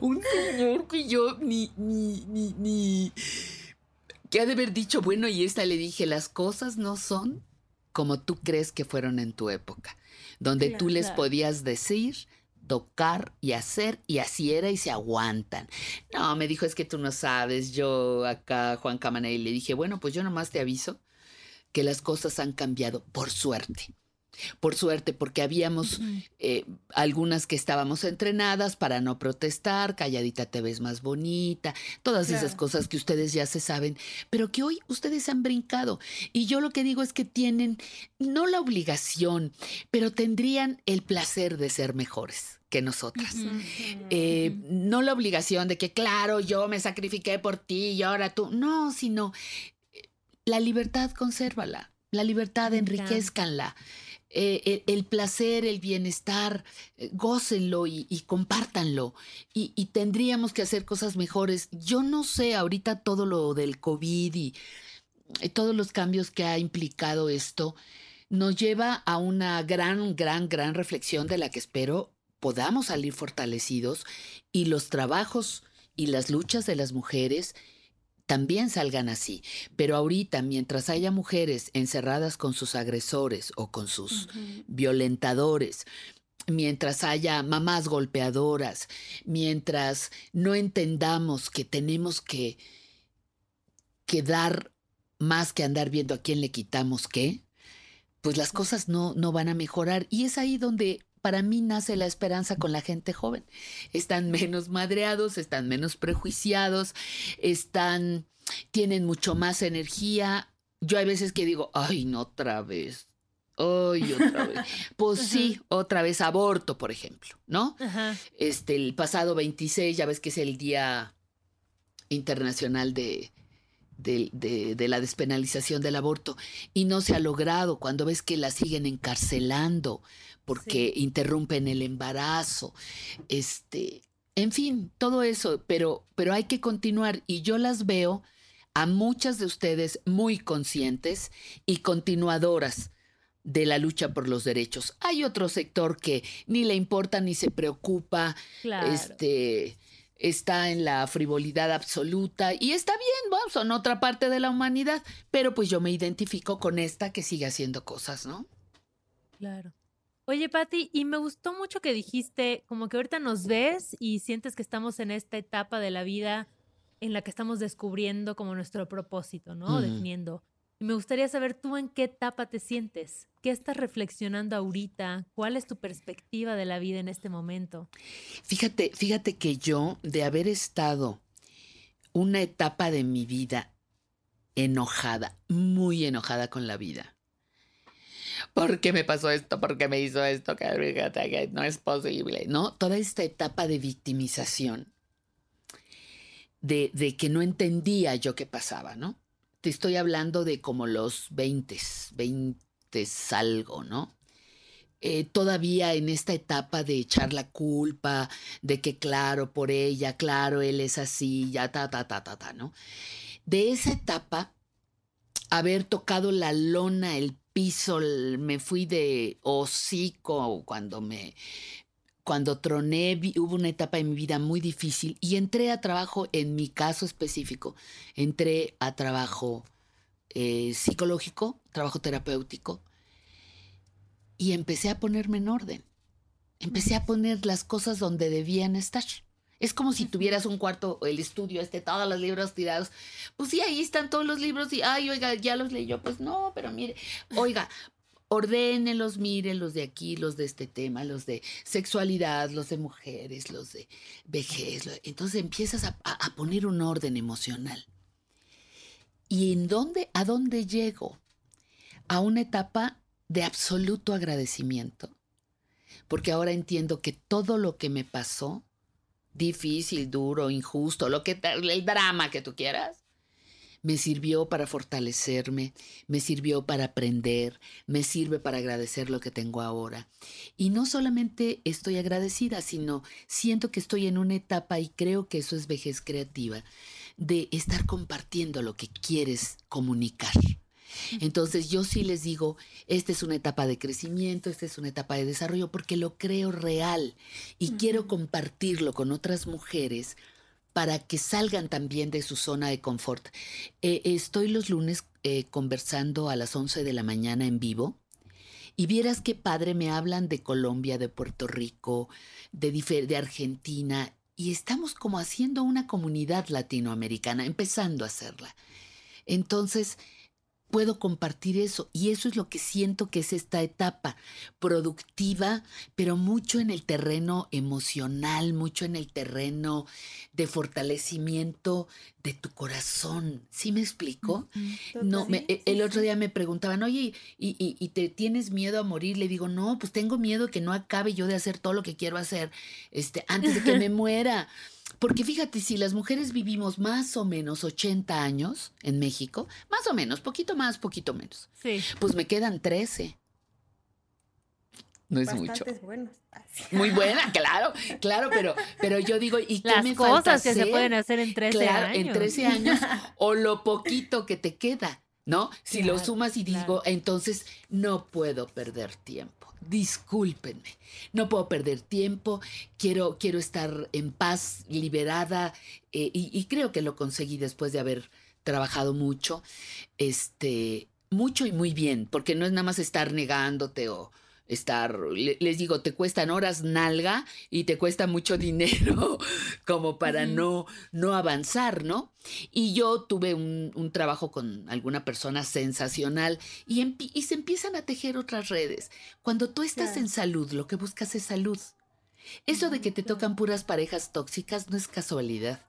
Un señor que yo ni... ¿Qué ha de haber dicho? Bueno, y esta le dije, las cosas no son como tú crees que fueron en tu época, donde tú les podías decir, tocar y hacer, y así era y se aguantan. No, me dijo, es que tú no sabes. Yo acá, Juan Camaney, le dije, bueno, pues yo nomás te aviso que las cosas han cambiado, por suerte, porque habíamos algunas que estábamos entrenadas para no protestar, calladita te ves más bonita, todas esas cosas que ustedes ya se saben, pero que hoy ustedes han brincado. Y yo lo que digo es que tienen, no la obligación, pero tendrían el placer de ser mejores que nosotras. No la obligación de que, claro, yo me sacrifiqué por ti y ahora tú. No, sino... la libertad, consérvala. La libertad, enriquézcanla. El placer, el bienestar, gócenlo y compártanlo. Y tendríamos que hacer cosas mejores. Yo no sé ahorita todo lo del COVID y todos los cambios que ha implicado esto, nos lleva a una gran reflexión de la que espero podamos salir fortalecidos y los trabajos y las luchas de las mujeres también salgan así. Pero ahorita, mientras haya mujeres encerradas con sus agresores o con sus violentadores, mientras haya mamás golpeadoras, mientras no entendamos que tenemos que dar más que andar viendo a quién le quitamos qué, pues las cosas no van a mejorar. Y es ahí donde... para mí nace la esperanza con la gente joven. Están menos madreados, están menos prejuiciados, tienen mucho más energía. Yo hay veces que digo, ay, no, otra vez. Ay, otra vez. Pues sí, otra vez aborto, por ejemplo, ¿no? El pasado 26, ya ves que es el Día Internacional de la despenalización del aborto, y no se ha logrado, cuando ves que la siguen encarcelando porque interrumpen el embarazo, en fin, todo eso, pero hay que continuar, y yo las veo a muchas de ustedes muy conscientes y continuadoras de la lucha por los derechos. Hay otro sector que ni le importa ni se preocupa, está en la frivolidad absoluta y está bien, vamos, son otra parte de la humanidad, pero pues yo me identifico con esta que sigue haciendo cosas, ¿no? Claro. Oye, Pati, y me gustó mucho que dijiste, como que ahorita nos ves y sientes que estamos en esta etapa de la vida en la que estamos descubriendo como nuestro propósito, ¿no? Definiendo. Y me gustaría saber tú en qué etapa te sientes, qué estás reflexionando ahorita, cuál es tu perspectiva de la vida en este momento. Fíjate que yo, de haber estado una etapa de mi vida enojada, muy enojada con la vida. ¿Por qué me pasó esto? ¿Por qué me hizo esto? Que no es posible, ¿no? Toda esta etapa de victimización, de que no entendía yo qué pasaba, ¿no? Te estoy hablando de como los 20 algo, ¿no? Todavía en esta etapa de echar la culpa, de que claro, por ella, claro, él es así, ya, ta, ¿no? De esa etapa, haber tocado la lona, el piso, me fui de hocico cuando troné, hubo una etapa en mi vida muy difícil y entré a trabajo, en mi caso específico, entré a trabajo psicológico, trabajo terapéutico, y empecé a ponerme en orden. Empecé a poner las cosas donde debían estar. Es como si tuvieras un cuarto, el estudio, todos los libros tirados. Pues sí, ahí están todos los libros y, ay, oiga, ya los leí yo. Pues no, pero mire, oiga, ordénelos, mire, los de aquí, los de este tema, los de sexualidad, los de mujeres, los de vejez. Entonces empiezas a poner un orden emocional. ¿Y a dónde llego? A una etapa de absoluto agradecimiento. Porque ahora entiendo que todo lo que me pasó, difícil, duro, injusto, el drama que tú quieras, me sirvió para fortalecerme, me sirvió para aprender, me sirve para agradecer lo que tengo ahora. Y no solamente estoy agradecida, sino siento que estoy en una etapa, y creo que eso es vejez creativa, de estar compartiendo lo que quieres comunicar. Entonces yo sí les digo, esta es una etapa de crecimiento, esta es una etapa de desarrollo, porque lo creo real y quiero compartirlo con otras mujeres para que salgan también de su zona de confort. Estoy los lunes conversando a las 11 de la mañana en vivo, y vieras qué padre, me hablan de Colombia, de Puerto Rico, de Argentina, y estamos como haciendo una comunidad latinoamericana, empezando a hacerla. Entonces puedo compartir eso, y eso es lo que siento que es esta etapa productiva, pero mucho en el terreno emocional, mucho en el terreno de fortalecimiento de tu corazón. ¿Sí me explico? No, el otro día me preguntaban, oye, ¿y te tienes miedo a morir? Le digo, no, pues tengo miedo que no acabe yo de hacer todo lo que quiero hacer antes de que me muera. Porque fíjate, si las mujeres vivimos más o menos 80 años en México, más o menos, poquito más, poquito menos, sí, pues me quedan 13. No es mucho. Buenas. Muy buena, claro, pero yo digo, ¿y qué me falta hacer? Las cosas que se pueden hacer en 13 años. Claro, en 13 años, o lo poquito que te queda, ¿no? Si claro, lo sumas y digo, entonces no puedo perder tiempo. Discúlpenme, no puedo perder tiempo, quiero estar en paz, liberada, y creo que lo conseguí después de haber trabajado mucho y muy bien, porque no es nada más estar negándote o les digo, te cuestan horas nalga y te cuesta mucho dinero como para no avanzar, ¿no? Y yo tuve un trabajo con alguna persona sensacional y se empiezan a tejer otras redes. Cuando tú estás en salud, lo que buscas es salud. Eso de que te tocan puras parejas tóxicas no es casualidad.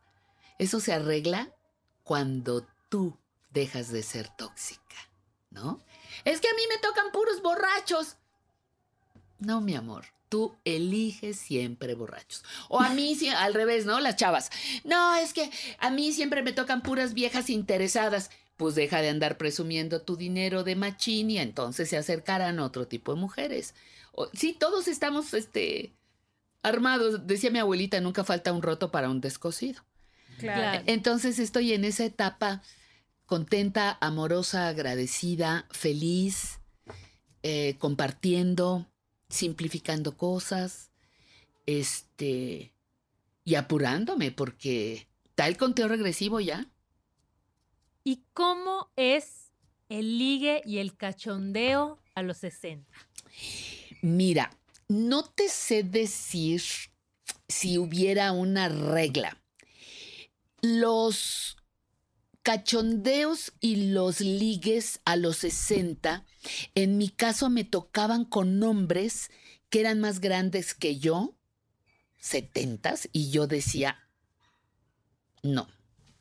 Eso se arregla cuando tú dejas de ser tóxica, ¿no? Es que a mí me tocan puros borrachos. No, mi amor, tú eliges siempre borrachos. O a mí, al revés, ¿no? Las chavas. No, es que a mí siempre me tocan puras viejas interesadas. Pues deja de andar presumiendo tu dinero de machín y entonces se acercarán a otro tipo de mujeres. Sí, todos estamos armados. Decía mi abuelita, nunca falta un roto para un descosido. Claro. Entonces estoy en esa etapa contenta, amorosa, agradecida, feliz, compartiendo, simplificando cosas, y apurándome, porque está el conteo regresivo ya. ¿Y cómo es el ligue y el cachondeo a los 60? Mira, no te sé decir si hubiera una regla. Los cachondeos y los ligues a los 60, en mi caso me tocaban con hombres que eran más grandes que yo, 70s, y yo decía, no,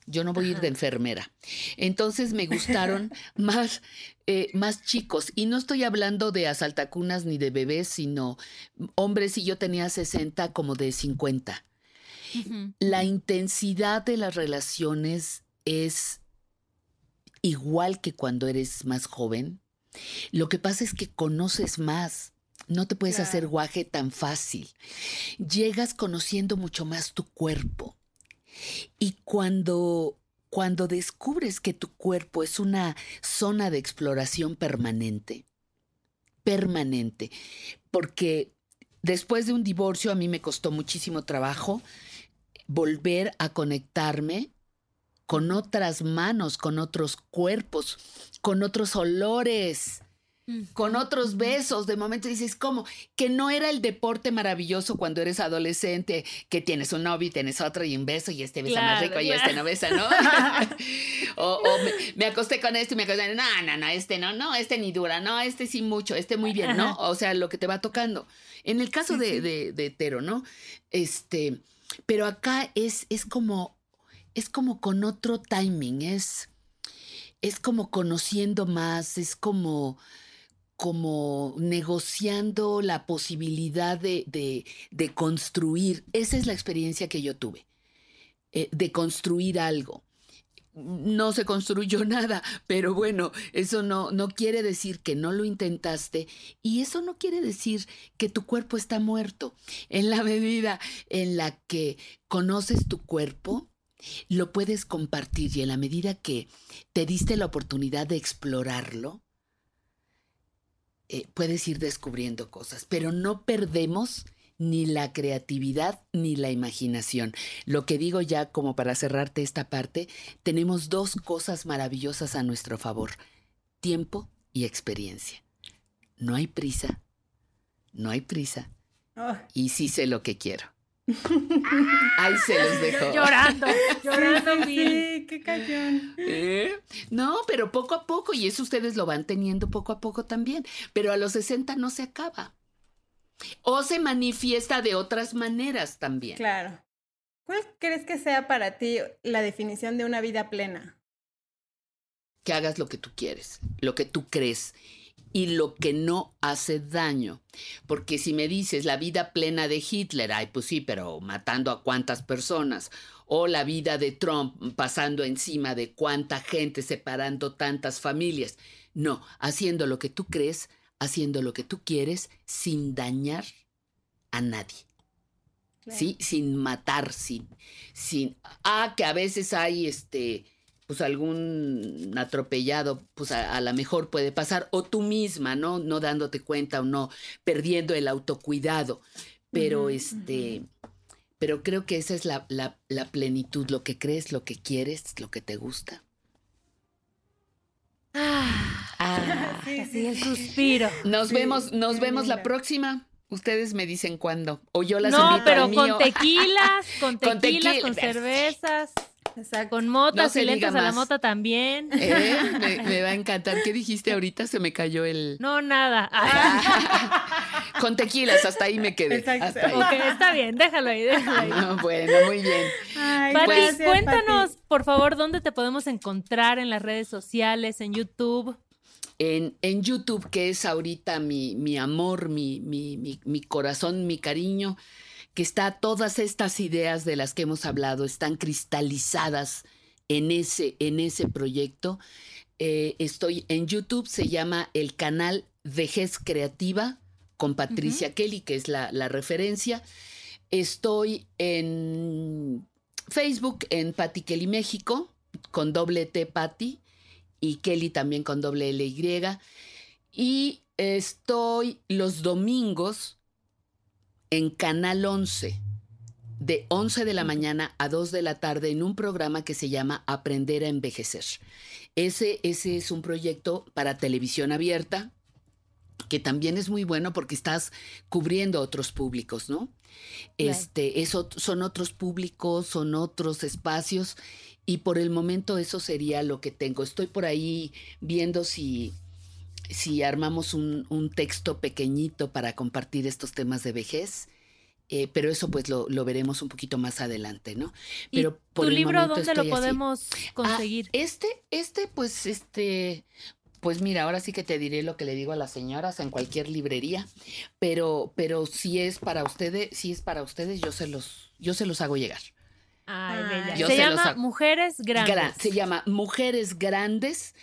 yo no voy a ir de enfermera. Entonces me gustaron más chicos. Y no estoy hablando de asaltacunas ni de bebés, sino hombres, y yo tenía 60 como de 50. Uh-huh. La intensidad de las relaciones es igual que cuando eres más joven. Lo que pasa es que conoces más. No te puedes hacer guaje tan fácil. Llegas conociendo mucho más tu cuerpo. Y cuando descubres que tu cuerpo es una zona de exploración permanente, porque después de un divorcio a mí me costó muchísimo trabajo volver a conectarme con otras manos, con otros cuerpos, con otros olores, con otros besos. De momento dices, ¿cómo? Que no era el deporte maravilloso cuando eres adolescente, que tienes un novio y tienes otro y un beso y este besa más rico y este no besa, ¿no? o me acosté con este y me acosté, no, este no, este ni dura, no, este sí mucho, este muy bien, ¿no? O sea, lo que te va tocando. En el caso de hetero, ¿no? Pero acá es como con otro timing, es como conociendo más, es como negociando la posibilidad de construir. Esa es la experiencia que yo tuve, de construir algo. No se construyó nada, pero bueno, eso no quiere decir que no lo intentaste, y eso no quiere decir que tu cuerpo está muerto. En la medida en la que conoces tu cuerpo, lo puedes compartir, y en la medida que te diste la oportunidad de explorarlo, puedes ir descubriendo cosas, pero no perdemos ni la creatividad ni la imaginación. Lo que digo ya como para cerrarte esta parte, tenemos dos cosas maravillosas a nuestro favor: tiempo y experiencia. No hay prisa. Y sí sé lo que quiero. Ahí se los dejó. Llorando, sí, qué cañón. No, pero poco a poco, y eso ustedes lo van teniendo poco a poco también, pero a los 60 no se acaba. O se manifiesta de otras maneras también. Claro. ¿Cuál crees que sea para ti la definición de una vida plena? Que hagas lo que tú quieres, lo que tú crees y lo que no hace daño. Porque si me dices la vida plena de Hitler, ay, pues sí, pero matando a cuántas personas, o la vida de Trump, pasando encima de cuánta gente, separando tantas familias. No, haciendo lo que tú crees, haciendo lo que tú quieres, sin dañar a nadie. Claro. ¿Sí? Sin matar, sin... que a veces hay pues algún atropellado, pues a lo mejor puede pasar, o tú misma, ¿no? No dándote cuenta o no, perdiendo el autocuidado. Pero pero creo que esa es la plenitud, lo que crees, lo que quieres, lo que te gusta. Así el suspiro. Nos vemos la próxima. Ustedes me dicen cuándo, o yo las invito al mío. No, pero con tequilas, con cervezas. Exacto. Con motas, y lentas a la mota también. Me va a encantar. ¿Qué dijiste ahorita? Se me cayó el... No, nada. Con tequilas, hasta ahí me quedé. Exacto. Ahí. Okay, está bien, déjalo ahí. No, bueno, muy bien. Pati, pues, cuéntanos, Pati, por favor, ¿dónde te podemos encontrar en las redes sociales, en YouTube? En YouTube, que es ahorita mi amor, mi corazón, mi cariño, que está todas estas ideas de las que hemos hablado, están cristalizadas en ese proyecto. Estoy en YouTube, se llama el canal Vejez Creativa, con Patricia Kelly, que es la referencia. Estoy en Facebook, en Pati Kelly México, con @ Pati, y Kelly también con @ly. Y estoy los domingos en Canal 11, de 11 de la mañana a 2 de la tarde, en un programa que se llama Aprender a Envejecer. Ese es un proyecto para televisión abierta, que también es muy bueno porque estás cubriendo otros públicos, ¿no? Son otros públicos, son otros espacios, Y por el momento eso sería lo que tengo. Estoy por ahí viendo si armamos un texto pequeñito para compartir estos temas de vejez, pero eso pues lo veremos un poquito más adelante, ¿no? Pero ¿y por tu libro dónde lo podemos conseguir? Ah, pues mira, ahora sí que te diré lo que le digo a las señoras en cualquier librería, pero si es para ustedes, yo se los hago llegar. Ay, bella. Se llama Mujeres Grandes,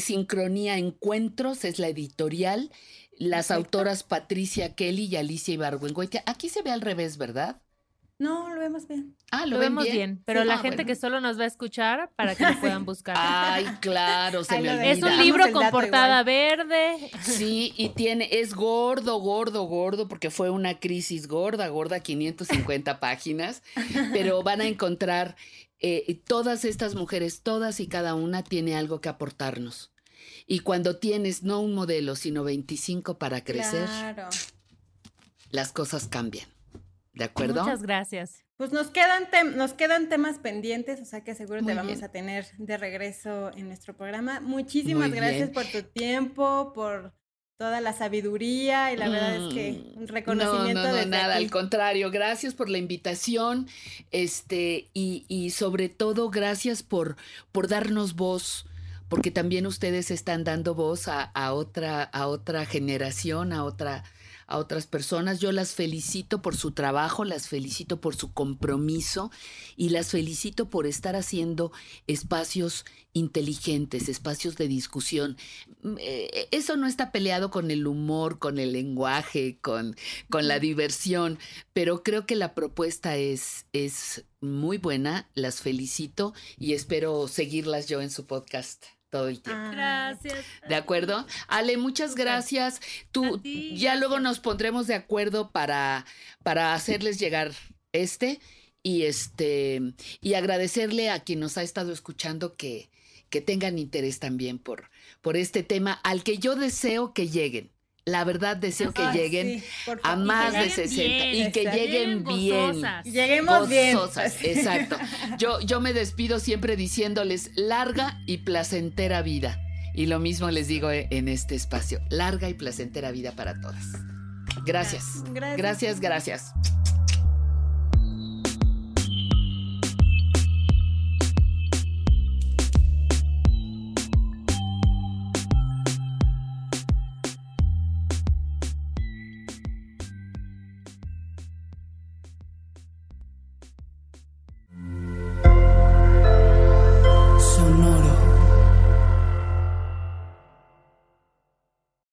Sincronía Encuentros, es la editorial, las autoras Patricia Kelly y Alicia Ibargüengüite. Aquí se ve al revés, ¿verdad? No, lo vemos bien. Ah, lo vemos bien. Pero sí, la gente que solo nos va a escuchar para que lo puedan buscar. Ay, claro, me olvida. Es un libro con portada verde. Sí, y es gordo, porque fue una crisis gorda, 550 páginas. Pero van a encontrar todas estas mujeres, todas y cada una tiene algo que aportarnos. Y cuando tienes no un modelo, sino 25 para crecer, claro, las cosas cambian. ¿De acuerdo? Muchas gracias. Pues nos quedan temas pendientes, o sea que seguro te vamos a tener de regreso en nuestro programa. Muchísimas gracias por tu tiempo, por toda la sabiduría y la verdad es que un reconocimiento. No, nada, al contrario, gracias por la invitación, y sobre todo gracias por darnos voz, porque también ustedes están dando voz a otra generación, a otras personas. Yo las felicito por su trabajo, las felicito por su compromiso y las felicito por estar haciendo espacios inteligentes, espacios de discusión. Eso no está peleado con el humor, con el lenguaje, con la diversión, pero creo que la propuesta es muy buena. Las felicito y espero seguirlas yo en su podcast todo el tiempo. Gracias. ¿De acuerdo? Ale, muchas gracias. Tú ti, ya gracias. Luego nos pondremos de acuerdo para hacerles llegar y agradecerle a quien nos ha estado escuchando que tengan interés también por este tema al que yo deseo que lleguen. La verdad deseo que lleguen a más de 60 y que lleguen bien. Lleguemos bien. Exacto. Yo me despido siempre diciéndoles larga y placentera vida. Y lo mismo les digo en este espacio. Larga y placentera vida para todas. Gracias. Gracias.